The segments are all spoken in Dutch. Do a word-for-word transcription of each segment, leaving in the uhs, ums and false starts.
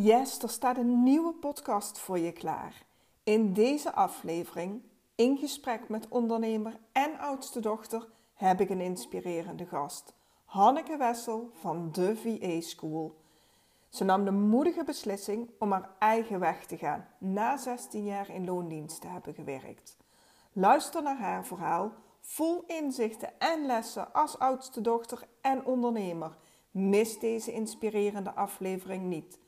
Yes, er staat een nieuwe podcast voor je klaar. In deze aflevering, in gesprek met ondernemer en oudste dochter, heb ik een inspirerende gast. Hanneke Wessel van de V A School. Ze nam de moedige beslissing om haar eigen weg te gaan, na zestien jaar in loondienst te hebben gewerkt. Luister naar haar verhaal, vol inzichten en lessen als oudste dochter en ondernemer. Mis deze inspirerende aflevering niet.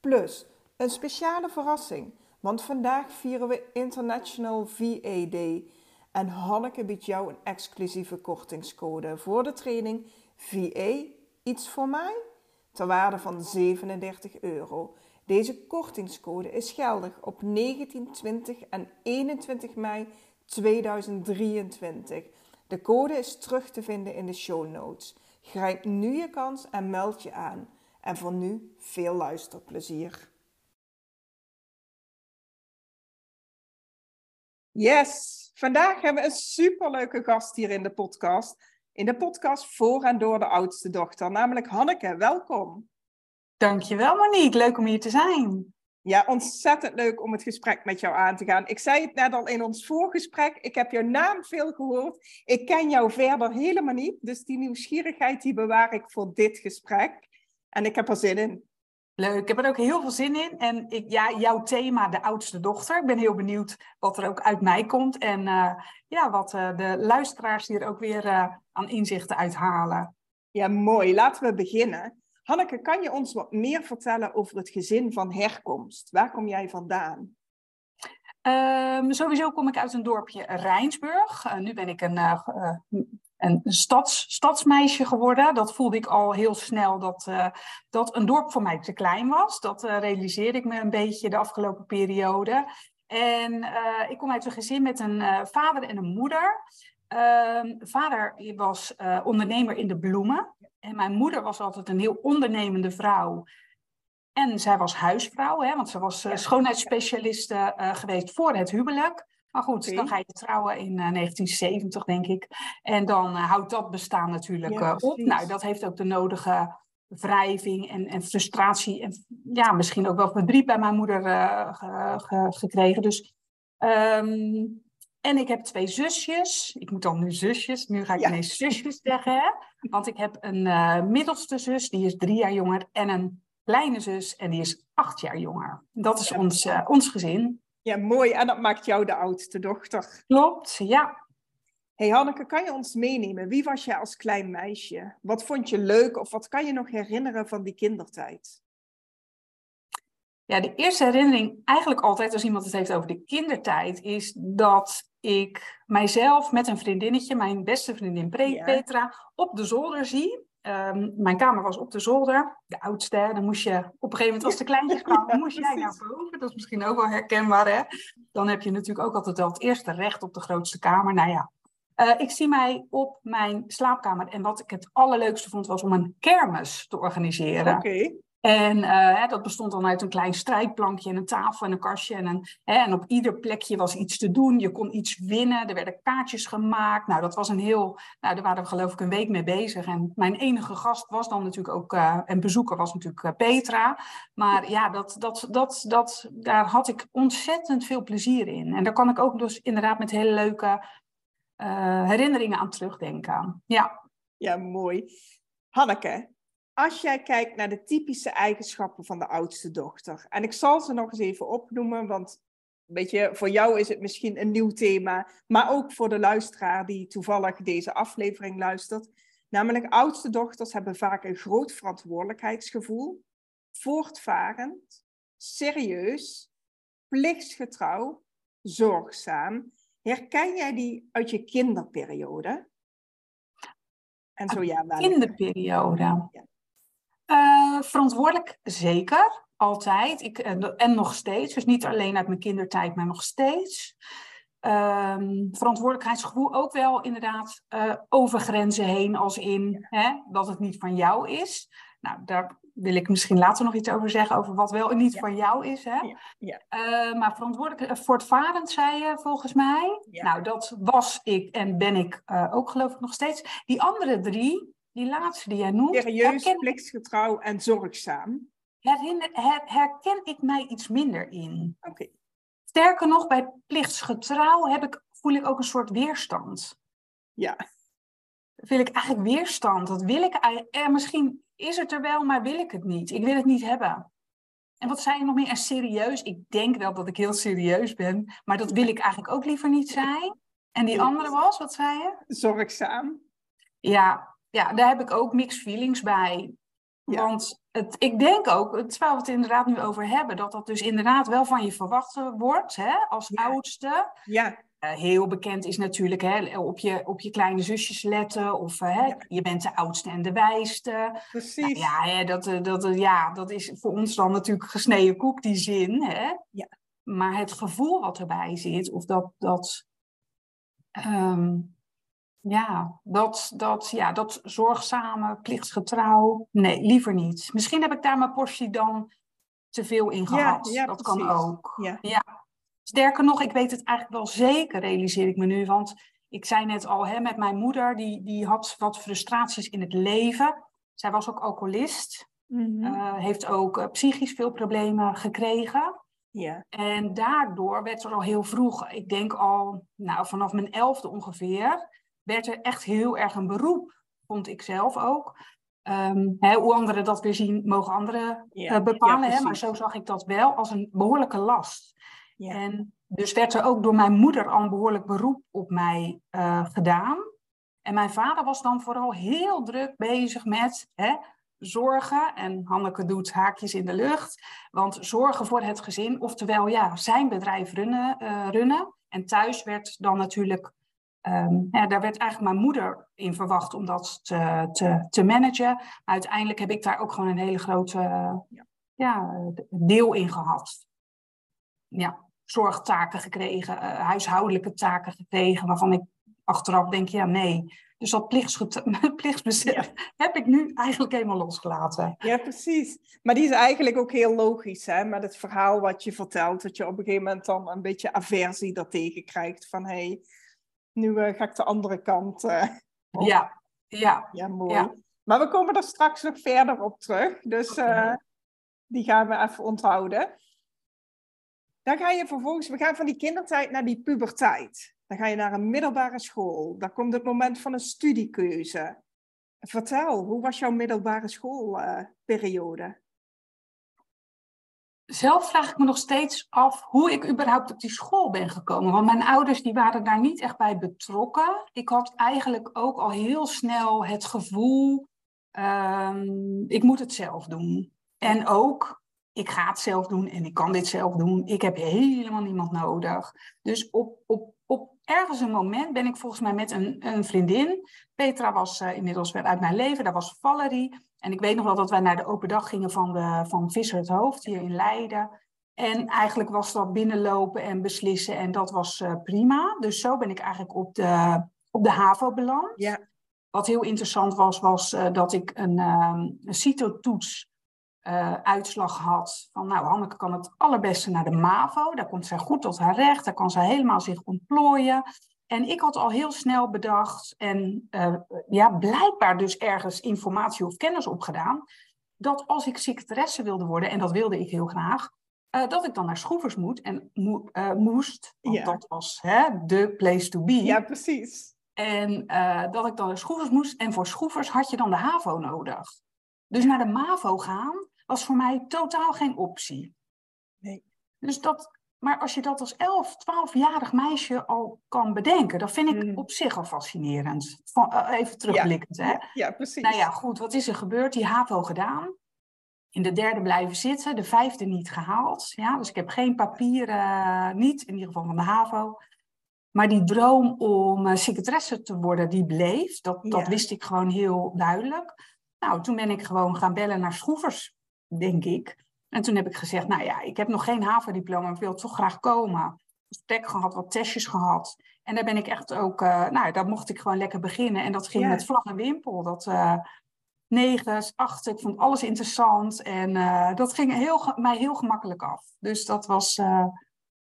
Plus, een speciale verrassing, want vandaag vieren we International V A Day. En Hanneke biedt jou een exclusieve kortingscode voor de training V A Iets voor mij? Ter waarde van zevenendertig euro. Deze kortingscode is geldig op negentien, twintig en eenentwintig mei tweeduizend drieëntwintig. De code is terug te vinden in de show notes. Grijp nu je kans en meld je aan. En voor nu veel luisterplezier. Yes, vandaag hebben we een superleuke gast hier in de podcast. In de podcast voor en door de oudste dochter, namelijk Hanneke. Welkom. Dankjewel Monique, leuk om hier te zijn. Ja, ontzettend leuk om het gesprek met jou aan te gaan. Ik zei het net al in ons voorgesprek, ik heb jouw naam veel gehoord. Ik ken jou verder helemaal niet, dus die nieuwsgierigheid die bewaar ik voor dit gesprek. En ik heb er zin in. Leuk, ik heb er ook heel veel zin in. En ik, ja, jouw thema, de oudste dochter. Ik ben heel benieuwd wat er ook uit mij komt. En uh, ja, wat uh, de luisteraars hier ook weer uh, aan inzichten uithalen. Ja, mooi. Laten we beginnen. Hanneke, kan je ons wat meer vertellen over het gezin van herkomst? Waar kom jij vandaan? Um, sowieso kom ik uit een dorpje Rijnsburg. Uh, nu ben ik een... Uh, uh, Een stads, stadsmeisje geworden. Dat voelde ik al heel snel dat, uh, dat een dorp voor mij te klein was. Dat uh, realiseerde ik me een beetje de afgelopen periode. En uh, ik kom uit een gezin met een uh, vader en een moeder. Uh, vader was uh, ondernemer in de bloemen. En mijn moeder was altijd een heel ondernemende vrouw. En zij was huisvrouw, hè, want ze was uh, schoonheidsspecialiste uh, geweest voor het huwelijk. Maar goed, okay. Dan ga je trouwen in uh, negentien zeventig, denk ik. En dan uh, houdt dat bestaan natuurlijk ja, uh, op. Nou, dat heeft ook de nodige wrijving en, en frustratie. En ja, misschien ook wel verdriet bij mijn moeder uh, ge, ge, gekregen. Dus, um, en ik heb twee zusjes. Ik moet dan nu zusjes. Nu ga ik ja. ineens zusjes zeggen. Hè? Want ik heb een uh, middelste zus, die is drie jaar jonger. En een kleine zus, en die is acht jaar jonger. Dat is ja. ons, uh, ons gezin. Ja, mooi. En dat maakt jou de oudste dochter. Klopt, ja. Hey Hanneke, kan je ons meenemen? Wie was jij als klein meisje? Wat vond je leuk of wat kan je nog herinneren van die kindertijd? Ja, de eerste herinnering eigenlijk altijd als iemand het heeft over de kindertijd... is dat ik mijzelf met een vriendinnetje, mijn beste vriendin Petra, ja. op de zolder zie... Um, mijn kamer was op de zolder, de oudste, dan moest je op een gegeven moment als de kleintjes kwamen, ja, moest precies. jij naar boven. Dat is misschien ook wel herkenbaar, hè? Dan heb je natuurlijk ook altijd wel het eerste recht op de grootste kamer. Nou ja, uh, ik zie mij op mijn slaapkamer en wat ik het allerleukste vond was om een kermis te organiseren. Oké. Okay. En uh, dat bestond dan uit een klein strijkplankje en een tafel en een kastje. En, een, hè, en op ieder plekje was iets te doen. Je kon iets winnen. Er werden kaartjes gemaakt. Nou, dat was een heel... Nou, daar waren we geloof ik een week mee bezig. En mijn enige gast was dan natuurlijk ook... Uh, en bezoeker was natuurlijk uh, Petra. Maar ja, dat, dat, dat, dat, daar had ik ontzettend veel plezier in. En daar kan ik ook dus inderdaad met hele leuke uh, herinneringen aan terugdenken. Ja, ja mooi. Hanneke... Als jij kijkt naar de typische eigenschappen van de oudste dochter. En ik zal ze nog eens even opnoemen. Want weet je, voor jou is het misschien een nieuw thema. Maar ook voor de luisteraar die toevallig deze aflevering luistert. Namelijk oudste dochters hebben vaak een groot verantwoordelijkheidsgevoel. Voortvarend. Serieus. Plichtsgetrouw. Zorgzaam. Herken jij die uit je kinderperiode? En zo ja, wel. Kinderperiode. Ja. Uh, verantwoordelijk, zeker. Altijd. Ik, en, en nog steeds. Dus niet alleen uit mijn kindertijd, maar nog steeds. Uh, verantwoordelijkheidsgevoel ook wel inderdaad uh, over grenzen heen. Als in ja. hè, dat het niet van jou is. Nou, daar wil ik misschien later nog iets over zeggen. Over wat wel en niet ja. van jou is. Hè? Ja. Ja. Uh, maar verantwoordelijk, uh, voortvarend zei je volgens mij. Ja. Nou, dat was ik en ben ik uh, ook geloof ik nog steeds. Die andere drie... Die laatste die jij noemt. Serieus, herken... plichtsgetrouw en zorgzaam. herinner, her, herken ik mij iets minder in. Okay. Sterker nog, bij plichtsgetrouw heb ik, voel ik ook een soort weerstand. Ja. Wil ik eigenlijk weerstand? Dat wil ik eh, misschien is het er wel, maar wil ik het niet. Ik wil het niet hebben. En wat zei je nog meer? En serieus, ik denk wel dat ik heel serieus ben, maar dat wil ik eigenlijk ook liever niet zijn. En die andere was, wat zei je? Zorgzaam. Ja, ja, daar heb ik ook mixed feelings bij. Ja. Want het, ik denk ook, terwijl we het inderdaad nu over hebben, dat dat dus inderdaad wel van je verwacht wordt, hè, als ja. oudste. Ja. Uh, heel bekend is natuurlijk hè, op, je, op je kleine zusjes letten. Of uh, hè, ja. je bent de oudste en de wijste. Precies. Nou, ja, hè, dat, dat, ja, dat is voor ons dan natuurlijk gesneden koek, die zin. Hè? Ja. Maar het gevoel wat erbij zit, of dat... dat um, ja, dat, dat, ja, dat zorgzame, plichtsgetrouw... Nee, liever niet. Misschien heb ik daar mijn portie dan te veel in gehad. Ja, ja, dat precies. kan ook. Ja. ja. Sterker nog, ik weet het eigenlijk wel zeker, realiseer ik me nu. Want ik zei net al, hè, met mijn moeder, die, die had wat frustraties in het leven. Zij was ook alcoholist. Mm-hmm. uh, heeft ook uh, psychisch veel problemen gekregen. Yeah. En daardoor werd er al heel vroeg, ik denk al nou, vanaf mijn elfde ongeveer, werd er echt heel erg een beroep, vond ik zelf ook. Um, hè, hoe anderen dat weer zien, mogen anderen yeah. uh, bepalen. Ja, hè, maar zo zag ik dat wel als een behoorlijke last. Ja. En dus werd er ook door mijn moeder al een behoorlijk beroep op mij uh, gedaan. En mijn vader was dan vooral heel druk bezig met hè, zorgen. En Hanneke doet haakjes in de lucht. Want zorgen voor het gezin, oftewel ja, zijn bedrijf runnen. Uh, runnen. En thuis werd dan natuurlijk, um, ja, daar werd eigenlijk mijn moeder in verwacht om dat te, te, te managen. Maar uiteindelijk heb ik daar ook gewoon een hele grote uh, ja, deel in gehad. Ja, zorgtaken gekregen, uh, huishoudelijke taken gekregen, waarvan ik achteraf denk, ja, nee. Dus dat plichtsbesef plichts ja. heb ik nu eigenlijk helemaal losgelaten. Ja, precies. Maar die is eigenlijk ook heel logisch, hè, met het verhaal wat je vertelt, dat je op een gegeven moment dan een beetje aversie daartegen krijgt, van hé, hey, nu uh, ga ik de andere kant uh, op. Ja, ja. Ja, mooi. Ja. Maar we komen er straks nog verder op terug, dus uh, die gaan we even onthouden. Dan ga je vervolgens, we gaan van die kindertijd naar die puberteit. Dan ga je naar een middelbare school. Dan komt het moment van een studiekeuze. Vertel, hoe was jouw middelbare schoolperiode? Uh, Zelf vraag ik me nog steeds af hoe ik überhaupt op die school ben gekomen. Want mijn ouders die waren daar niet echt bij betrokken. Ik had eigenlijk ook al heel snel het gevoel, uh, ik moet het zelf doen. En ook... Ik ga het zelf doen en ik kan dit zelf doen. Ik heb helemaal niemand nodig. Dus op, op, op ergens een moment ben ik volgens mij met een, een vriendin. Petra was uh, inmiddels weer uit mijn leven. Daar was Valerie. En ik weet nog wel dat wij naar de open dag gingen van, de, van Visser het Hoofd hier in Leiden. En eigenlijk was dat binnenlopen en beslissen. En dat was uh, prima. Dus zo ben ik eigenlijk op de, op de HAVO beland. Ja. Wat heel interessant was, was uh, dat ik een, um, een CITO-toets... Uh, uitslag had van nou, Hanneke kan het allerbeste naar de MAVO. Daar komt zij goed tot haar recht. Daar kan zij helemaal zich ontplooien. En ik had al heel snel bedacht en uh, ja, blijkbaar dus ergens informatie of kennis opgedaan, dat als ik secretaresse wilde worden, en dat wilde ik heel graag, uh, dat ik dan naar Schroevers moet en mo- uh, moest. Want ja. dat was hè, de place to be. Ja, precies. En uh, dat ik dan naar Schroevers moest. En voor Schroevers had je dan de HAVO nodig. Dus naar de MAVO gaan was voor mij totaal geen optie. Nee. Dus dat, maar als je dat als elf, twaalfjarig meisje al kan bedenken, dat vind ik mm. op zich al fascinerend. Van, uh, even terugblikkend, ja. hè? Ja, ja, precies. Nou ja, goed, wat is er gebeurd? Die HAVO gedaan. In de derde blijven zitten, de vijfde niet gehaald. Ja? Dus ik heb geen papieren, uh, niet, in ieder geval van de HAVO. Maar die droom om uh, secretaresse te worden, die bleef. Dat, ja. dat wist ik gewoon heel duidelijk. Nou, toen ben ik gewoon gaan bellen naar Schroevers, denk ik. En toen heb ik gezegd, nou ja, ik heb nog geen HAVO-diploma, maar ik wil toch graag komen. Gesprek gehad, wat testjes gehad. En daar ben ik echt ook, uh, nou, daar mocht ik gewoon lekker beginnen. En dat ging ja. met vlag en wimpel. Dat uh, negens, acht, ik vond alles interessant. En uh, dat ging heel, mij heel gemakkelijk af. Dus dat was, uh,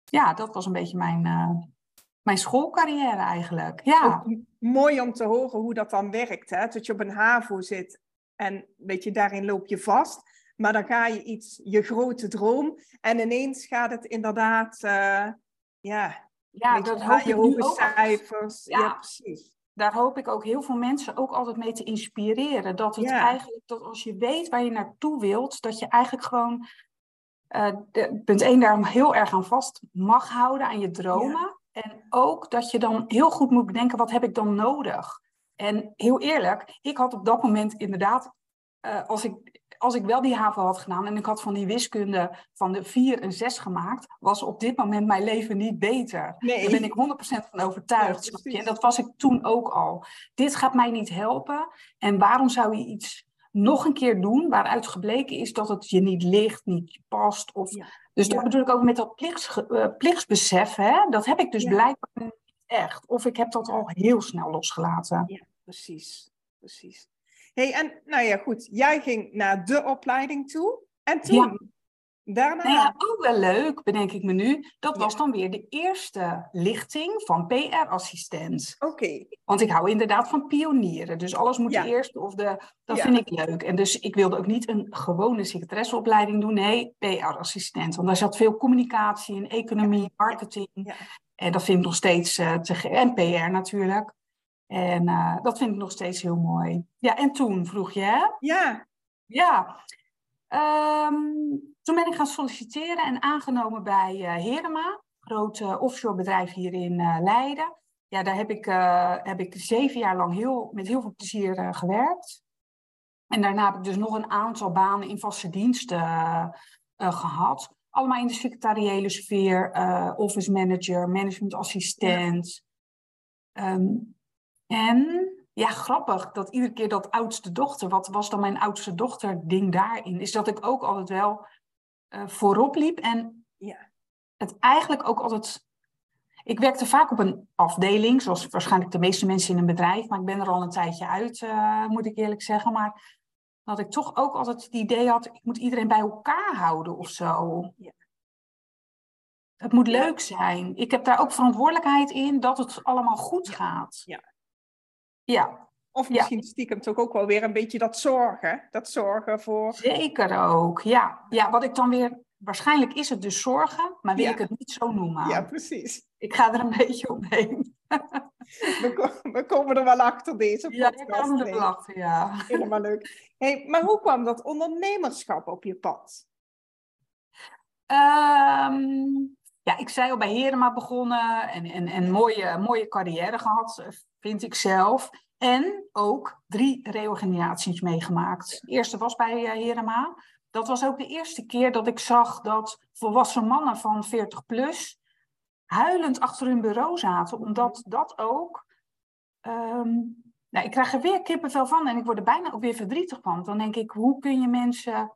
ja, dat was een beetje mijn... Uh, Mijn schoolcarrière eigenlijk, ja. Ook mooi om te horen hoe dat dan werkt, hè? Dat je op een HAVO zit en weet je, daarin loop je vast. Maar dan ga je iets, je grote droom. En ineens gaat het inderdaad, uh, ja, ja dat hoop je hoge cijfers. Ja. ja, precies. Daar hoop ik ook heel veel mensen ook altijd mee te inspireren. Dat het ja. eigenlijk, dat als je weet waar je naartoe wilt, dat je eigenlijk gewoon, uh, de, punt één, daar heel erg aan vast mag houden, aan je dromen. Ja. En ook dat je dan heel goed moet bedenken, wat heb ik dan nodig? En heel eerlijk, ik had op dat moment inderdaad, uh, als ik, als ik wel die HAVO had gedaan en ik had van die wiskunde van de vier en zes gemaakt, was op dit moment mijn leven niet beter. Nee. Daar ben ik honderd procent van overtuigd. Ja, en dat was ik toen ook al. Dit gaat mij niet helpen. En waarom zou je iets nog een keer doen waaruit gebleken is dat het je niet ligt, niet past? Of... Ja. Dus dat ja. bedoel ik ook met dat plichts, uh, plichtsbesef. Hè? Dat heb ik dus ja. blijkbaar niet echt. Of ik heb dat al heel snel losgelaten. Ja, precies. Precies. Hey, en nou ja, goed. Jij ging naar de opleiding toe. En toen? Ja. Daarna... Nou ja, ook wel leuk, bedenk ik me nu. Dat ja. was dan weer de eerste lichting van P R-assistent. Oké. Okay. Want ik hou inderdaad van pionieren. Dus alles moet ja. eerst of de... Dat ja. vind ik leuk. En dus ik wilde ook niet een gewone secretaresseopleiding doen. Nee, P R-assistent. Want daar zat veel communicatie in, economie, ja. marketing. Ja. En dat vind ik nog steeds... Uh, te... En P R natuurlijk. En uh, dat vind ik nog steeds heel mooi. Ja, en toen vroeg je, hè? Ja. Ja. Um, toen ben ik gaan solliciteren en aangenomen bij uh, Herema. Groot uh, offshore bedrijf hier in uh, Leiden. Ja, daar heb ik, uh, heb ik zeven jaar lang heel, met heel veel plezier uh, gewerkt. En daarna heb ik dus nog een aantal banen in vaste diensten uh, uh, gehad. Allemaal in de secretariële sfeer. Uh, office manager, managementassistent. Ja. Um, En ja, grappig dat iedere keer dat oudste dochter, wat was dan mijn oudste dochter ding daarin, is dat ik ook altijd wel uh, voorop liep. En ja. het eigenlijk ook altijd, ik werkte vaak op een afdeling, zoals waarschijnlijk de meeste mensen in een bedrijf, maar ik ben er al een tijdje uit, uh, moet ik eerlijk zeggen. Maar dat ik toch ook altijd het idee had, ik moet iedereen bij elkaar houden of zo. Ja. Het moet ja. leuk zijn. Ik heb daar ook verantwoordelijkheid in dat het allemaal goed gaat. Ja. Ja. Of misschien ja. stiekem toch ook wel weer een beetje dat zorgen. Dat zorgen voor... Zeker ook, ja. Ja, wat ik dan weer... Waarschijnlijk is het dus zorgen, maar wil ja. ik het niet zo noemen. Ja, precies. Ik ga er een beetje omheen. We, kom, we komen er wel achter deze podcast. Ja, we komen er wel achter, ja. Helemaal leuk. Hey, maar hoe kwam dat ondernemerschap op je pad? Um... Ja, ik zei al, bij Herema begonnen en, en, en mooie, mooie carrière gehad, vind ik zelf. En ook drie reorganisaties meegemaakt. De eerste was bij Herema. Dat was ook de eerste keer dat ik zag dat volwassen mannen van veertig plus huilend achter hun bureau zaten. Omdat dat ook... Um, nou, ik krijg er weer kippenvel van en ik word er bijna ook weer verdrietig van. Dan denk ik, hoe kun je mensen...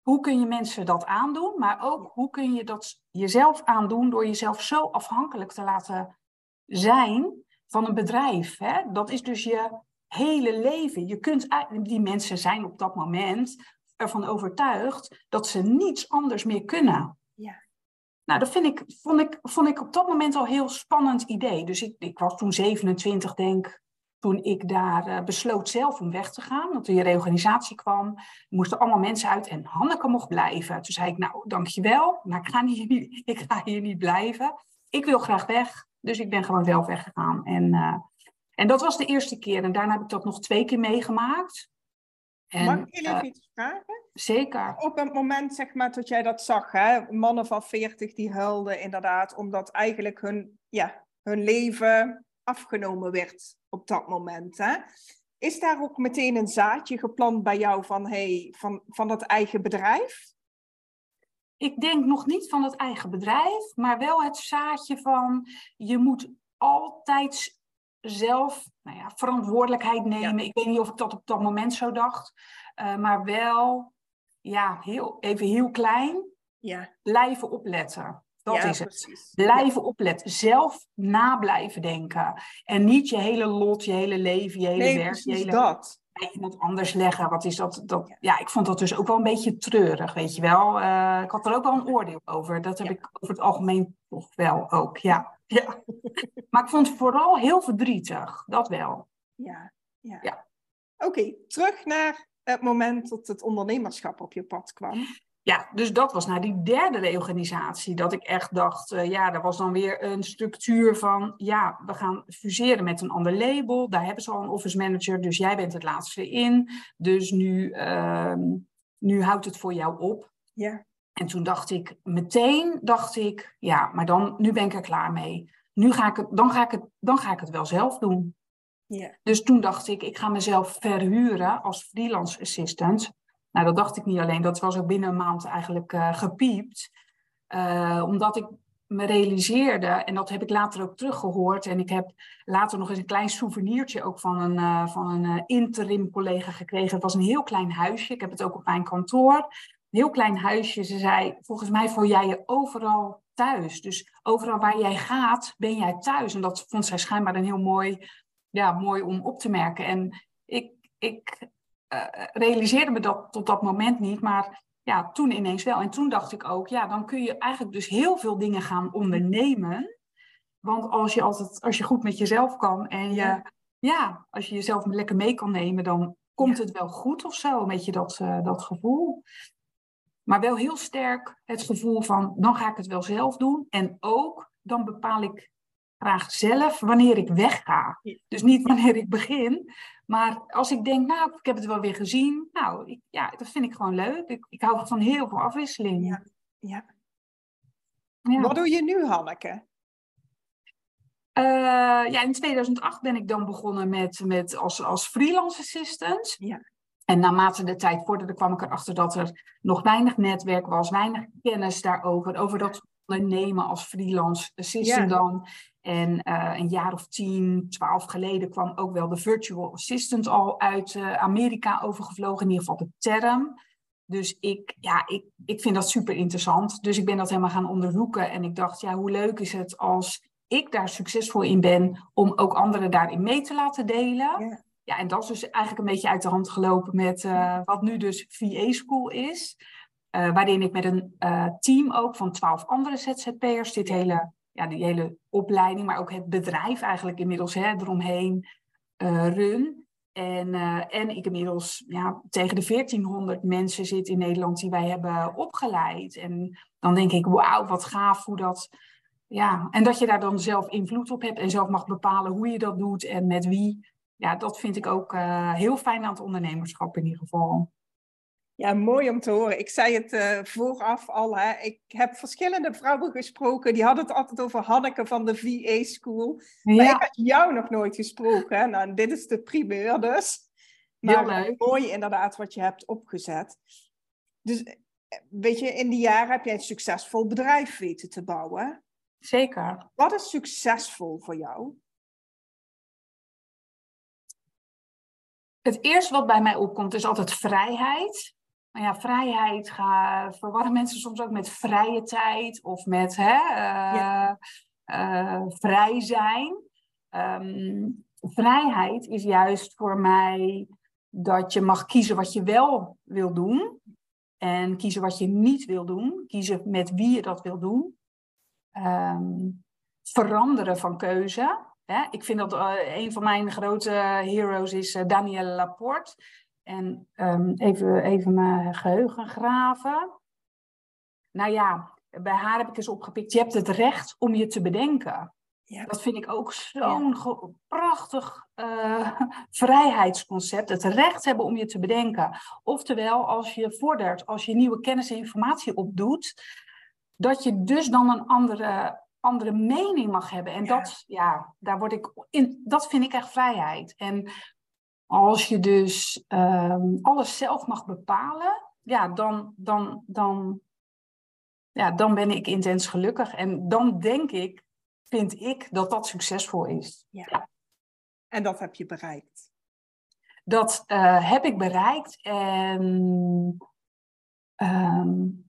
Hoe kun je mensen dat aandoen, maar ook hoe kun je dat jezelf aandoen door jezelf zo afhankelijk te laten zijn van een bedrijf. Hè? Dat is dus je hele leven. Je kunt, die mensen zijn op dat moment ervan overtuigd dat ze niets anders meer kunnen. Ja. Nou, dat vind ik, vond, ik, vond ik op dat moment al een heel spannend idee. Dus ik, ik was toen zevenentwintig, denk toen ik daar uh, besloot zelf om weg te gaan, want die reorganisatie kwam, moesten allemaal mensen uit en Hanneke mocht blijven. Toen zei ik, nou, dankjewel, maar ik ga hier niet, ik ga hier niet blijven. Ik wil graag weg, dus ik ben gewoon zelf weggegaan. En, uh, en dat was de eerste keer en daarna heb ik dat nog twee keer meegemaakt. En, mag ik jullie uh, iets vragen? Zeker. Op het moment, zeg maar, dat jij dat zag, hè? Mannen van veertig die huilden inderdaad, omdat eigenlijk hun, ja, hun leven... afgenomen werd op dat moment. Hè? Is daar ook meteen een zaadje geplant bij jou van, hey, van, van dat eigen bedrijf? Ik denk nog niet van het eigen bedrijf, maar wel het zaadje van je moet altijd zelf nou ja, verantwoordelijkheid nemen. Ja. Ik weet niet of ik dat op dat moment zo dacht, uh, maar wel ja, heel, even heel klein ja. blijven opletten. Dat ja, is het. Precies. Blijven ja. opletten. Zelf na blijven denken. En niet je hele lot, je hele leven, je hele nee, werk. Je hele... dat. Bij iemand anders leggen. Wat is dat? dat... Ja. ja, ik vond dat dus ook wel een beetje treurig, weet je wel. Uh, ik had er ook wel een oordeel over. Dat heb ja. ik over het algemeen toch wel ook, ja. ja. Maar ik vond het vooral heel verdrietig. Dat wel. Ja. ja. ja. Oké, okay, terug naar het moment dat het ondernemerschap op je pad kwam? Ja, dus dat was na die derde reorganisatie dat ik echt dacht, uh, ja, er was dan weer een structuur van, ja, we gaan fuseren met een ander label. Daar hebben ze al een office manager, dus jij bent het laatste in. Dus nu, uh, nu houdt het voor jou op. Ja. En toen dacht ik, meteen dacht ik, ja, maar dan, nu ben ik er klaar mee. Nu ga ik het, dan ga ik het, dan ga ik het wel zelf doen. Ja. Dus toen dacht ik, ik ga mezelf verhuren als freelance assistant. Nou, dat dacht ik niet alleen. Dat was ook binnen een maand eigenlijk uh, gepiept. Uh, omdat ik me realiseerde, en dat heb ik later ook teruggehoord. En ik heb later nog eens een klein souvenirtje ook van een, uh, van een uh, interim collega gekregen. Het was een heel klein huisje. Ik heb het ook op mijn kantoor. Een heel klein huisje. Ze zei, volgens mij voel jij je overal thuis. Dus overal waar jij gaat, ben jij thuis. En dat vond zij schijnbaar een heel mooi, ja, mooi om op te merken. En ik... ik Uh, realiseerde me dat tot dat moment niet, maar ja, toen ineens wel. En toen dacht ik ook, ja, dan kun je eigenlijk dus heel veel dingen gaan ondernemen. Want als je altijd, als je goed met jezelf kan en je, ja. ja, als je jezelf lekker mee kan nemen, dan komt ja. het wel goed of zo, weet je, dat, uh, dat gevoel. Maar wel heel sterk het gevoel van, dan ga ik het wel zelf doen. En ook, dan bepaal ik graag zelf wanneer ik wegga. Ja. Dus niet wanneer ik begin. Maar als ik denk, nou, ik heb het wel weer gezien. Nou, ik, ja, dat vind ik gewoon leuk. Ik, ik hou van heel veel afwisseling. Ja. Ja. Ja. Wat doe je nu, Hanneke? Uh, ja, in tweeduizend acht ben ik dan begonnen met, met als, als freelance assistant. Ja. En naarmate de tijd vorderde kwam ik erachter dat er nog weinig netwerk was. Weinig kennis daarover. Over dat ondernemen als freelance assistant ja. dan. En uh, een jaar of tien, twaalf geleden kwam ook wel de virtual assistant al uit uh, Amerika overgevlogen. In ieder geval de term. Dus ik, ja, ik, ik vind dat super interessant. Dus ik ben dat helemaal gaan onderzoeken. En ik dacht, ja, hoe leuk is het als ik daar succesvol in ben. Om ook anderen daarin mee te laten delen. Ja, ja en dat is dus eigenlijk een beetje uit de hand gelopen met uh, wat nu dus V A School is. Uh, waarin ik met een uh, team ook van twaalf andere Z Z P'ers dit hele... Ja, die hele opleiding, maar ook het bedrijf eigenlijk inmiddels hè, eromheen uh, run. En, uh, en ik inmiddels ja, tegen de veertienhonderd mensen zit in Nederland die wij hebben opgeleid. En dan denk ik, wauw, wat gaaf hoe dat... Ja, en dat je daar dan zelf invloed op hebt en zelf mag bepalen hoe je dat doet en met wie. Ja, dat vind ik ook uh, heel fijn aan het ondernemerschap in ieder geval. Ja, mooi om te horen. Ik zei het uh, vooraf al. Hè. Ik heb verschillende vrouwen gesproken. Die hadden het altijd over Hanneke van de V A School. Ja. Maar ik had jou nog nooit gesproken. Hè. Nou, dit is de primeur dus. Maar ja, mooi inderdaad wat je hebt opgezet. Dus weet je, in die jaren heb jij een succesvol bedrijf weten te bouwen. Zeker. Wat is succesvol voor jou? Het eerste wat bij mij opkomt is altijd vrijheid. Maar ja, vrijheid ga, verwarren mensen soms ook met vrije tijd of met hè, uh, ja. uh, vrij zijn. Um, vrijheid is juist voor mij dat je mag kiezen wat je wel wil doen. En kiezen wat je niet wil doen. Kiezen met wie je dat wil doen. Um, veranderen van keuze. Hè? Ik vind dat uh, een van mijn grote heroes is uh, Danielle Laporte. En um, even, even mijn geheugen graven. Nou ja, bij haar heb ik eens opgepikt. Je hebt het recht om je te bedenken. Ja. Dat vind ik ook zo'n ge- prachtig uh, vrijheidsconcept. Het recht hebben om je te bedenken. Oftewel, als je vordert, als je nieuwe kennis en informatie opdoet. Dat je dus dan een andere, andere mening mag hebben. En ja. Dat, ja, daar word ik in, dat vind ik echt vrijheid. En... Als je dus um, alles zelf mag bepalen, ja dan, dan, dan, ja, dan ben ik intens gelukkig. En dan denk ik, vind ik, dat dat succesvol is. Ja. Ja. En dat heb je bereikt? Dat uh, heb ik bereikt. En um,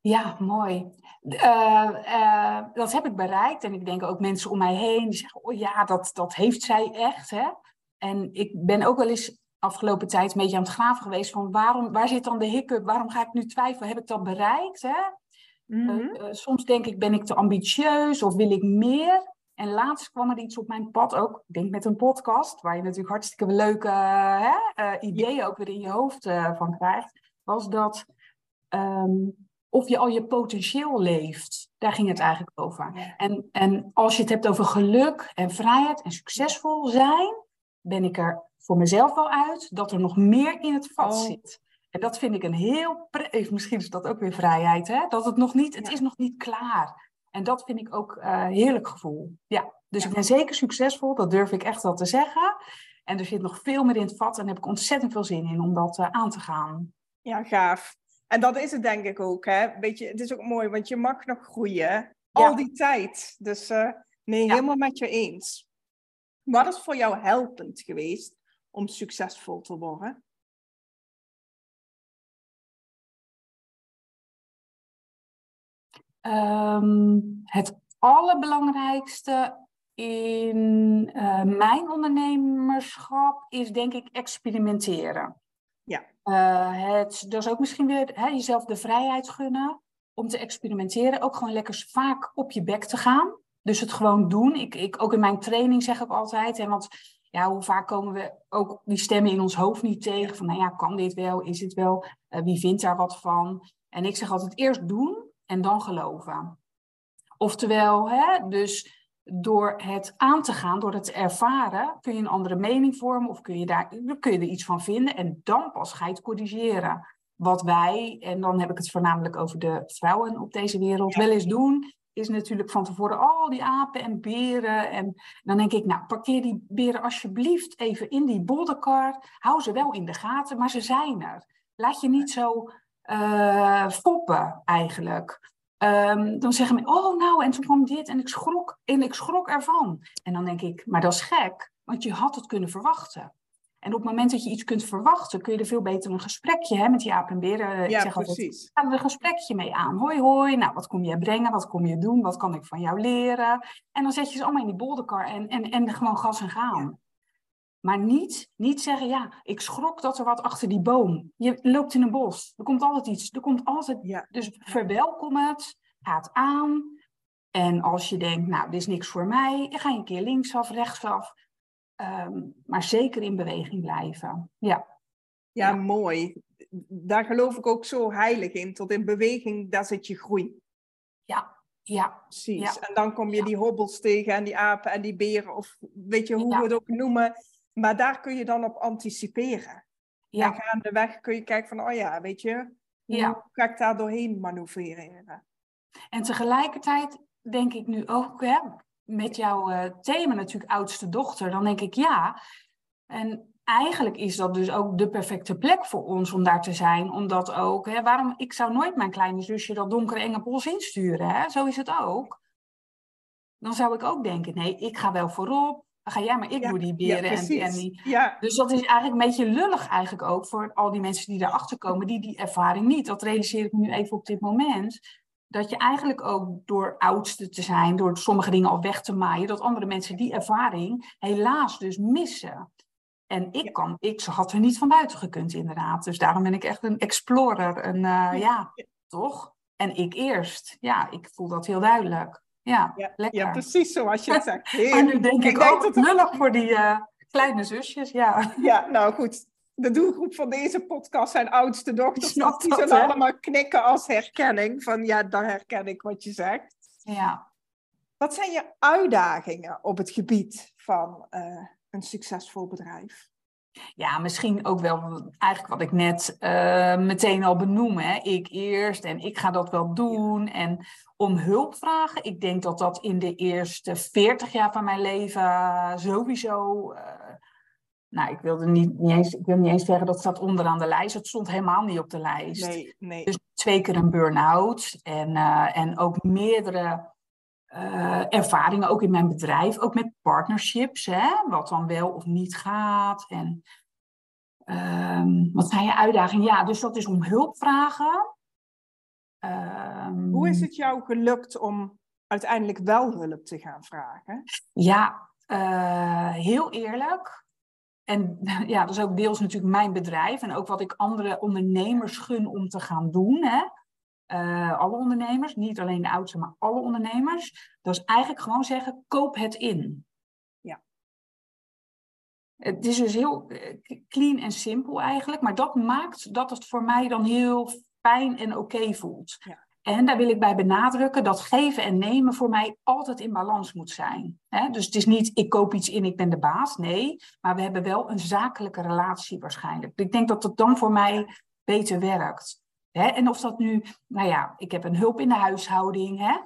ja, mooi. Uh, uh, dat heb ik bereikt. En ik denk ook mensen om mij heen die zeggen, oh ja, dat, dat heeft zij echt. Hè? En ik ben ook wel eens afgelopen tijd een beetje aan het graven geweest van waarom, waar zit dan de hiccup? Waarom ga ik nu twijfelen? Heb ik dat bereikt? Hè? Mm-hmm. Uh, uh, soms denk ik, ben ik te ambitieus of wil ik meer? En laatst kwam er iets op mijn pad ook, ik denk met een podcast, waar je natuurlijk hartstikke leuke hè, uh, ideeën ook weer in je hoofd uh, van krijgt, was dat um, of je al je potentieel leeft. Daar ging het eigenlijk over. Ja. En, en als je het hebt over geluk en vrijheid en succesvol zijn, ben ik er voor mezelf wel uit dat er nog meer in het vat oh. zit. En dat vind ik een heel... Pre- Misschien is dat ook weer vrijheid, hè? Dat het nog niet... Het ja. is nog niet klaar. En dat vind ik ook een uh, heerlijk gevoel. Ja, dus ja. ik ben zeker succesvol. Dat durf ik echt wel te zeggen. En er zit nog veel meer in het vat. En daar heb ik ontzettend veel zin in om dat uh, aan te gaan. Ja, gaaf. En dat is het denk ik ook, hè? Beetje, het is ook mooi, want je mag nog groeien. Al ja. die tijd. Dus uh, nee, ja. helemaal met je eens. Wat is voor jou helpend geweest om succesvol te worden? Um, het allerbelangrijkste in uh, mijn ondernemerschap is denk ik experimenteren. Ja. Uh, het, dat is ook misschien weer hè, jezelf de vrijheid gunnen om te experimenteren. Ook gewoon lekker vaak op je bek te gaan. Dus het gewoon doen. Ik, ik, ook in mijn training zeg ik altijd, hè, want ja, hoe vaak komen we ook die stemmen in ons hoofd niet tegen. Van nou ja, kan dit wel? Is dit wel? Uh, wie vindt daar wat van? En ik zeg altijd eerst doen. En dan geloven. Oftewel, hè, dus door het aan te gaan, door het te ervaren, kun je een andere mening vormen of kun je, daar, kun je er iets van vinden en dan pas ga je het corrigeren. Wat wij, en dan heb ik het voornamelijk over de vrouwen op deze wereld, ja. wel eens doen, is natuurlijk van tevoren al die apen en beren. En dan denk ik, nou, parkeer die beren alsjeblieft even in die bolderkar. Hou ze wel in de gaten, maar ze zijn er. Laat je niet zo... Uh, foppen eigenlijk. Um, dan zeggen we, oh nou, en toen kwam dit en ik schrok en ik schrok ervan. En dan denk ik, maar dat is gek, want je had het kunnen verwachten. En op het moment dat je iets kunt verwachten, kun je er veel beter een gesprekje hè, met die aap en beren. Ja, ik zeg altijd, gaan we er een gesprekje mee aan. Hoi, hoi, nou, wat kom jij brengen, wat kom je doen, wat kan ik van jou leren? En dan zet je ze allemaal in die bolderkar en, en, en gewoon gas en gaan. Ja. Maar niet, niet zeggen, ja, ik schrok dat er wat achter die boom. Je loopt in een bos, er komt altijd iets. Er komt altijd, ja. Dus verwelkom het, ga het aan. En als je denkt, nou, dit is niks voor mij. Ga je een keer linksaf, rechtsaf. Um, maar zeker in beweging blijven. Ja. Ja, ja, mooi. Daar geloof ik ook zo heilig in. Tot in beweging, daar zit je groei. Ja. Ja, precies. Ja. En dan kom je ja. die hobbels tegen en die apen en die beren. Of weet je hoe ja. we het ook noemen. Maar daar kun je dan op anticiperen. Ja. En gaandeweg kun je kijken van, oh ja, weet je, hoe ja. ga ik daar doorheen manoeuvreren? En tegelijkertijd denk ik nu ook, hè, met jouw uh, thema natuurlijk, oudste dochter, dan denk ik ja. En eigenlijk is dat dus ook de perfecte plek voor ons om daar te zijn. Omdat ook, hè, waarom, ik zou nooit mijn kleine zusje dat donkere enge bos insturen, hè? Zo is het ook. Dan zou ik ook denken, nee, ik ga wel voorop. Ga jij maar, ik ja, doe die beren. Ja, en, en die. Ja. Dus dat is eigenlijk een beetje lullig eigenlijk ook voor al die mensen die daarachter komen, die die ervaring niet. Dat realiseer ik nu even op dit moment. Dat je eigenlijk ook door oudste te zijn, door sommige dingen al weg te maaien, dat andere mensen die ervaring helaas dus missen. En ik, kan, ik had er niet van buiten gekund inderdaad. Dus daarom ben ik echt een explorer. Een, uh, ja, toch? En ik eerst. Ja, ik voel dat heel duidelijk. Ja, ja, lekker. Ja, precies zoals je het zegt. Heel maar nu denk ik, ik ook denk lullig het... voor die uh, kleine zusjes, ja. Ja, nou goed. De doelgroep van deze podcast zijn oudste dochters. Die dat, zullen hè? allemaal knikken als herkenning. Van ja, dan herken ik wat je zegt. Ja. Wat zijn je uitdagingen op het gebied van uh, een succesvol bedrijf? Ja, misschien ook wel eigenlijk wat ik net uh, meteen al benoem. Hè. Ik eerst en ik ga dat wel doen. En om hulp vragen. Ik denk dat dat in de eerste veertig jaar van mijn leven sowieso... Uh, nou, ik wilde niet, niet eens, ik wil niet eens zeggen dat staat onderaan de lijst. Het stond helemaal niet op de lijst. Nee, nee. Dus twee keer een burn-out. En, uh, en ook meerdere... Uh, ervaringen ook in mijn bedrijf, ook met partnerships, hè, wat dan wel of niet gaat. En um, wat zijn je uitdagingen? Ja, dus dat is om hulp vragen. Um, Hoe is het jou gelukt om uiteindelijk wel hulp te gaan vragen? Ja, uh, heel eerlijk. En ja, dat is ook deels natuurlijk mijn bedrijf en ook wat ik andere ondernemers gun om te gaan doen, hè. Uh, alle ondernemers, niet alleen de oudste, maar alle ondernemers. Dat is eigenlijk gewoon zeggen, koop het in. Ja. Het is dus heel clean en simpel eigenlijk. Maar dat maakt dat het voor mij dan heel fijn en oké voelt. Ja. En daar wil ik bij benadrukken dat geven en nemen voor mij altijd in balans moet zijn. Hè? Dus het is niet ik koop iets in, ik ben de baas. Nee, maar we hebben wel een zakelijke relatie waarschijnlijk. Ik denk dat dat dan voor mij beter werkt. Hè? En of dat nu, nou ja, ik heb een hulp in de huishouding. Hè?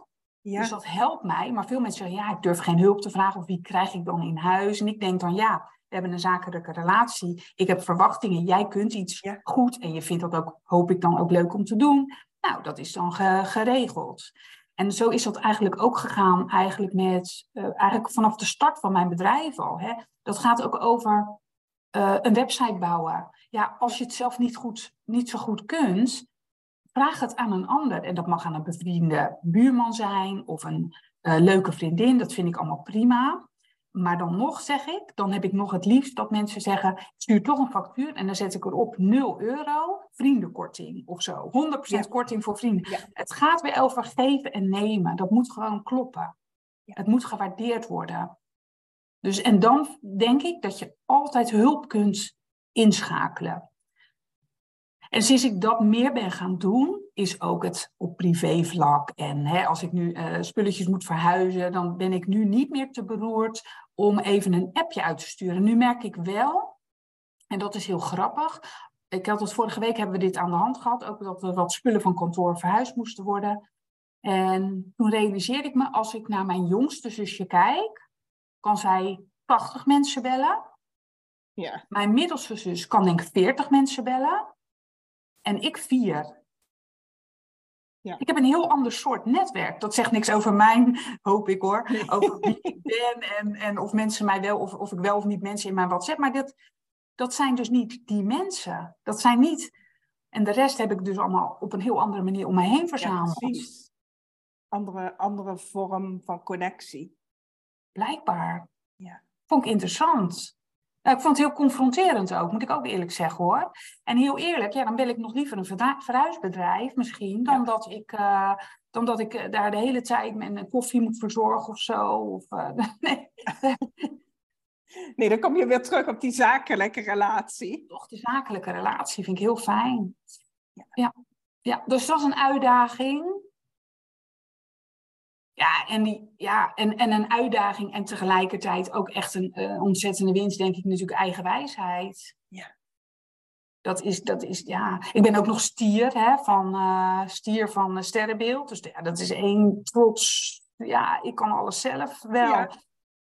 Ja. Dus dat helpt mij. Maar veel mensen zeggen, ja, ik durf geen hulp te vragen. Of wie krijg ik dan in huis? En ik denk dan, ja, we hebben een zakelijke relatie. Ik heb verwachtingen. Jij kunt iets ja. goed. En je vindt dat ook, hoop ik dan, ook leuk om te doen. Nou, dat is dan geregeld. En zo is dat eigenlijk ook gegaan, eigenlijk, met, uh, eigenlijk vanaf de start van mijn bedrijf al. Hè. Dat gaat ook over uh, een website bouwen. Ja, als je het zelf niet, goed, niet zo goed kunt, vraag het aan een ander. En dat mag aan een bevriende buurman zijn of een uh, leuke vriendin. Dat vind ik allemaal prima. Maar dan nog, zeg ik, dan heb ik nog het liefst dat mensen zeggen, stuur toch een factuur en dan zet ik erop nul euro vriendenkorting of zo. honderd procent ja. korting voor vrienden. Ja. Het gaat weer over geven en nemen. Dat moet gewoon kloppen. Ja. Het moet gewaardeerd worden. Dus, en dan denk ik dat je altijd hulp kunt inschakelen. En sinds ik dat meer ben gaan doen, is ook het op privévlak. En hè, als ik nu uh, spulletjes moet verhuizen, dan ben ik nu niet meer te beroerd om even een appje uit te sturen. Nu merk ik wel, en dat is heel grappig. Ik had het vorige week, hebben we dit aan de hand gehad. Ook dat er wat spullen van kantoor verhuisd moesten worden. En toen realiseerde ik me, als ik naar mijn jongste zusje kijk, kan zij tachtig mensen bellen. Ja. Mijn middelste zus kan denk ik veertig mensen bellen. En ik vier. Ja. Ik heb een heel ander soort netwerk. Dat zegt niks over mijn, hoop ik hoor, nee. over wie ik ben en, en of mensen mij wel, of, of ik wel of niet mensen in mijn WhatsApp. Maar dat, dat zijn dus niet die mensen. Dat zijn niet. En de rest heb ik dus allemaal op een heel andere manier om me heen verzameld. Ja, precies. Andere, andere vorm van connectie. Blijkbaar. Ja. Vond ik interessant. Nou, ik vond het heel confronterend ook, moet ik ook eerlijk zeggen hoor. En heel eerlijk, ja, dan wil ik nog liever een verda- verhuisbedrijf misschien, dan, ja. dat ik, uh, dan dat ik uh, daar de hele tijd mijn koffie moet verzorgen of zo. Of, uh, nee. nee, dan kom je weer terug op die zakelijke relatie. Toch, die zakelijke relatie vind ik heel fijn. Ja, ja. ja dus dat is een uitdaging. Ja, en, die, ja en, en een uitdaging en tegelijkertijd ook echt een uh, ontzettende winst, denk ik, natuurlijk eigenwijsheid. Ja. Dat is, dat is, ja. Ik ben ook nog stier, hè, van, uh, stier van uh, sterrenbeeld. Dus ja, dat is één trots. Ja, ik kan alles zelf wel. Ja.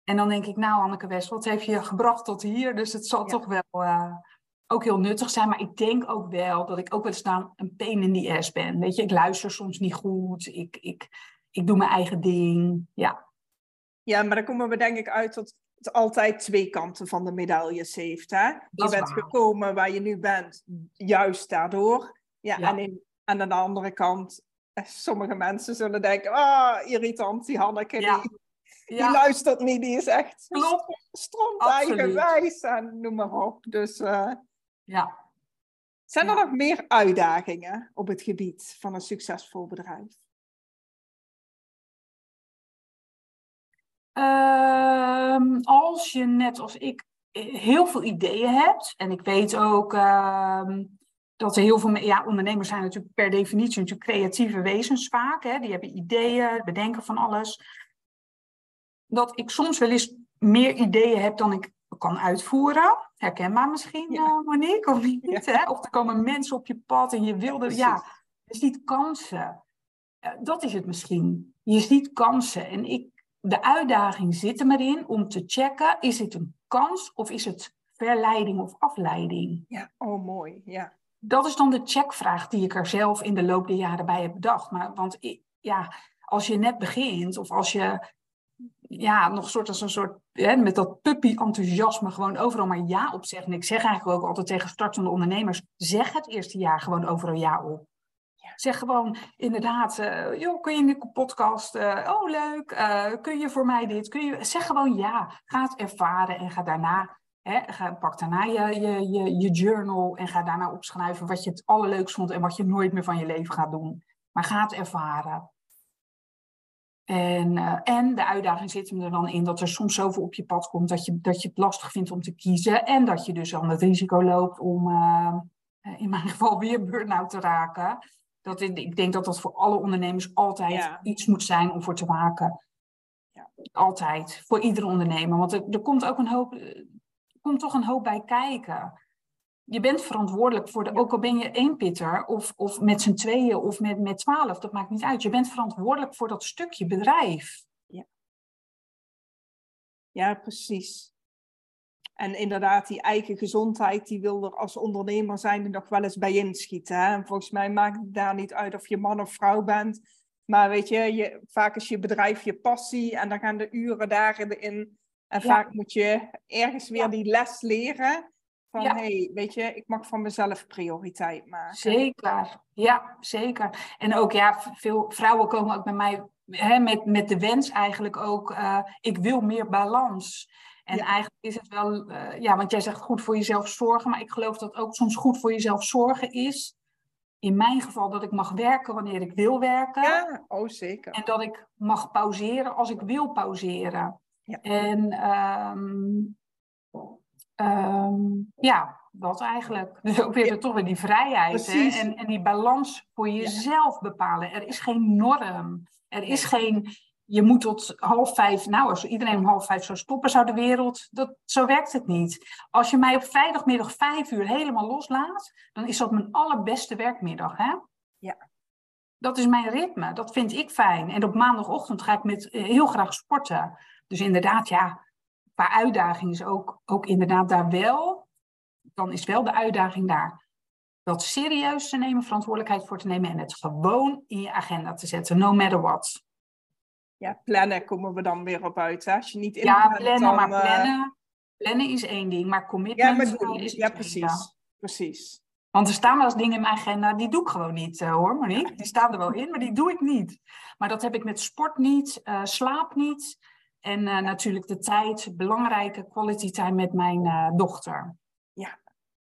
En dan denk ik, nou Hanneke Wessel, wat heeft je gebracht tot hier? Dus het zal ja. toch wel uh, ook heel nuttig zijn. Maar ik denk ook wel dat ik ook wel eens dan een pain in the ass ben. Weet je, ik luister soms niet goed. Ik... ik Ik doe mijn eigen ding, ja. Ja, maar dan komen we denk ik uit dat het altijd twee kanten van de medailles heeft, hè? Je bent waar. gekomen waar je nu bent, juist daardoor. Ja, ja. En in, aan de andere kant, sommige mensen zullen denken, ah, oh, irritant, die Hanneke, ja. die, die ja. luistert niet, die is echt stront eigenwijs en noem maar op. Dus, uh, ja. Zijn er ja. nog meer uitdagingen op het gebied van een succesvol bedrijf? Uh, als je net als ik heel veel ideeën hebt, en ik weet ook uh, dat er heel veel ja, ondernemers zijn natuurlijk per definitie natuurlijk creatieve wezens vaak, hè, die hebben ideeën, bedenken van alles, dat ik soms wel eens meer ideeën heb dan ik kan uitvoeren, herkenbaar misschien ja. uh, Monique, of niet, ja. hè? Of er komen mensen op je pad en je wilde, ja, ja je ziet kansen, uh, dat is het misschien, je ziet kansen en ik de uitdaging zit er maar in om te checken, is het een kans of is het verleiding of afleiding? Ja, oh mooi, ja. Dat is dan de checkvraag die ik er zelf in de loop der jaren bij heb bedacht. Maar, want ja, als je net begint of als je ja, nog soort als een soort, hè, met dat puppy-enthousiasme gewoon overal maar ja op zegt. En ik zeg eigenlijk ook altijd tegen startende ondernemers, zeg het eerste jaar gewoon overal ja op. Zeg gewoon inderdaad, uh, joh, kun je in de podcast, uh, oh leuk, uh, kun je voor mij dit, kun je, zeg gewoon ja, ga het ervaren en ga daarna, hè, ga, pak daarna je, je, je, je journal en ga daarna opschrijven wat je het allerleukst vond en wat je nooit meer van je leven gaat doen. maar gaat ervaren. En, uh, en de uitdaging zit hem er dan in dat er soms zoveel op je pad komt dat je, dat je het lastig vindt om te kiezen. En dat je dus dan het risico loopt om uh, in mijn geval weer burn-out te raken. Dat, ik denk dat dat voor alle ondernemers altijd ja. iets moet zijn om voor te waken. Ja. Altijd, voor iedere ondernemer. Want er, er komt ook een hoop, er komt toch een hoop bij kijken. Je bent verantwoordelijk voor de, ook al ben je één pitter of, of met z'n tweeën of met, met twaalf, dat maakt niet uit. Je bent verantwoordelijk voor dat stukje bedrijf. Ja, ja precies. En inderdaad, die eigen gezondheid, die wil er als ondernemer zijn er nog wel eens bij inschieten. Hè? En volgens mij maakt het daar niet uit of je man of vrouw bent. Maar weet je, je vaak is je bedrijf je passie en dan gaan de uren daarin in. En ja. vaak moet je ergens weer ja. die les leren. Van, ja. hey, weet je, ik mag van mezelf prioriteit maken. Zeker, ja, zeker. En ook, ja, veel vrouwen komen ook bij mij hè, met, met de wens eigenlijk ook... Uh, ik wil meer balans. En ja. eigenlijk is het wel... Uh, ja, want jij zegt goed voor jezelf zorgen... maar ik geloof dat ook soms goed voor jezelf zorgen is... in mijn geval dat ik mag werken wanneer ik wil werken. Ja, oh zeker. En dat ik mag pauzeren als ik wil pauzeren. Ja. En... Um, Um, ja, dat eigenlijk. Dus ook weer ja. toch weer die vrijheid hè? En, en die balans voor jezelf ja. bepalen. Er is geen norm. Er is geen, je moet tot half vijf, nou als iedereen om half vijf zou stoppen, zou de wereld, dat, zo werkt het niet. Als je mij op vrijdagmiddag vijf uur helemaal loslaat, dan is dat mijn allerbeste werkmiddag. Hè? Ja. Dat is mijn ritme, dat vind ik fijn. En op maandagochtend ga ik met, heel graag sporten. Dus inderdaad, ja. Qua uitdaging is ook, ook inderdaad daar wel, dan is wel de uitdaging daar. Dat serieus te nemen, verantwoordelijkheid voor te nemen en het gewoon in je agenda te zetten, no matter what. Ja, plannen komen we dan weer op uit. Hè? Als je niet inplant, ja, plannen, dan, maar plannen, uh... plannen is één ding, maar commitment ja, maar is ja, precies, precies. Want er staan wel eens dingen in mijn agenda, die doe ik gewoon niet hoor, Monique. Die staan er wel in, maar die doe ik niet. Maar dat heb ik met sport niet, uh, slaap niet. En uh, natuurlijk de tijd, belangrijke quality time met mijn uh, dochter. Ja,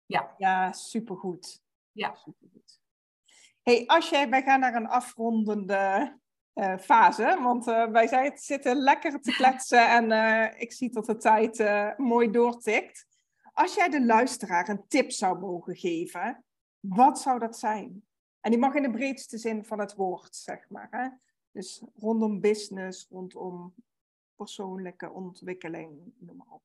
ja. ja supergoed. Ja. Supergoed. Hey, als jij, wij gaan naar een afrondende uh, fase. Want uh, wij zijn, zitten lekker te kletsen en uh, ik zie dat de tijd uh, mooi doortikt. Als jij de luisteraar een tip zou mogen geven, wat zou dat zijn? En die mag in de breedste zin van het woord, zeg maar. Hè? Dus rondom business, rondom... persoonlijke ontwikkeling, noem maar op.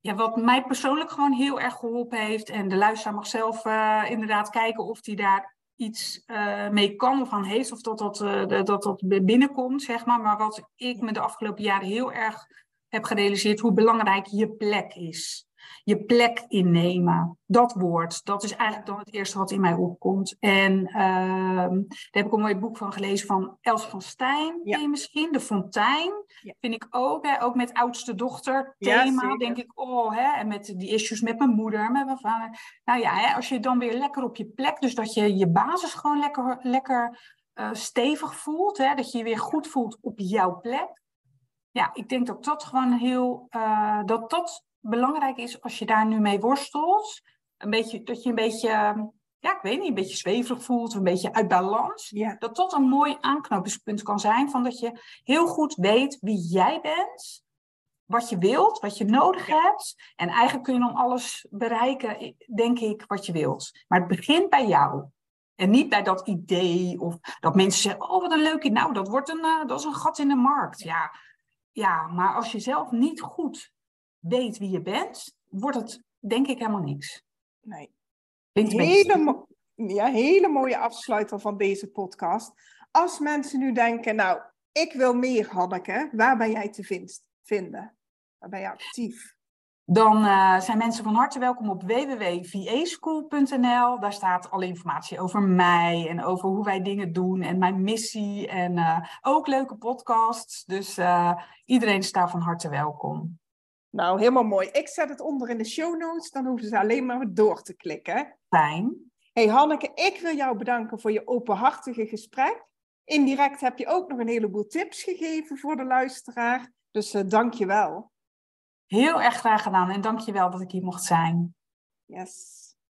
Ja, wat mij persoonlijk gewoon heel erg geholpen heeft... en de luisteraar mag zelf uh, inderdaad kijken of die daar iets uh, mee kan of aan heeft... of dat dat, uh, dat dat binnenkomt, zeg maar. Maar wat ik me de afgelopen jaren heel erg heb gerealiseerd... hoe belangrijk je plek is. Je plek innemen. Dat woord, dat is eigenlijk dan het eerste wat in mij opkomt. En uh, daar heb ik een mooi boek van gelezen van Els van Stijn. Ja. Misschien, De Fontein. Ja. Vind ik ook, hè, ook met oudste dochter thema. Ja, denk ik, oh, hè, en met die issues met mijn moeder, met mijn vader. Nou ja, hè, als je dan weer lekker op je plek, dus dat je je basis gewoon lekker, lekker uh, stevig voelt. Hè, dat je je weer goed voelt op jouw plek. Ja, ik denk dat dat gewoon heel, uh, dat dat... belangrijk is als je daar nu mee worstelt, een beetje, dat je een beetje, ja, ik weet niet, een beetje zweverig voelt, een beetje uit balans, ja. dat dat een mooi aanknopingspunt kan zijn, van dat je heel goed weet wie jij bent, wat je wilt, wat je nodig ja. hebt, en eigenlijk kun je dan alles bereiken, denk ik, wat je wilt. Maar het begint bij jou. En niet bij dat idee, of dat mensen zeggen, oh, wat een leuk idee, nou, dat wordt een, uh, dat is een gat in de markt. Ja. ja, maar als je zelf niet goed weet wie je bent, wordt het denk ik helemaal niks. Nee. Hele, mo- ja, hele mooie afsluiter van deze podcast. Als mensen nu denken, nou, ik wil meer, Hanneke, waar ben jij te vind- vinden? Waar ben je actief? Dan uh, zijn mensen van harte welkom op w w w punt v a school punt n l. Daar staat alle informatie over mij en over hoe wij dingen doen en mijn missie en uh, ook leuke podcasts. Dus uh, iedereen is daar van harte welkom. Nou, helemaal mooi. Ik zet het onder in de show notes. Dan hoeven ze alleen maar door te klikken. Fijn. Hey Hanneke, ik wil jou bedanken voor je openhartige gesprek. Indirect heb je ook nog een heleboel tips gegeven voor de luisteraar. Dus uh, dank je wel. Heel erg graag gedaan en dank je wel dat ik hier mocht zijn. Yes.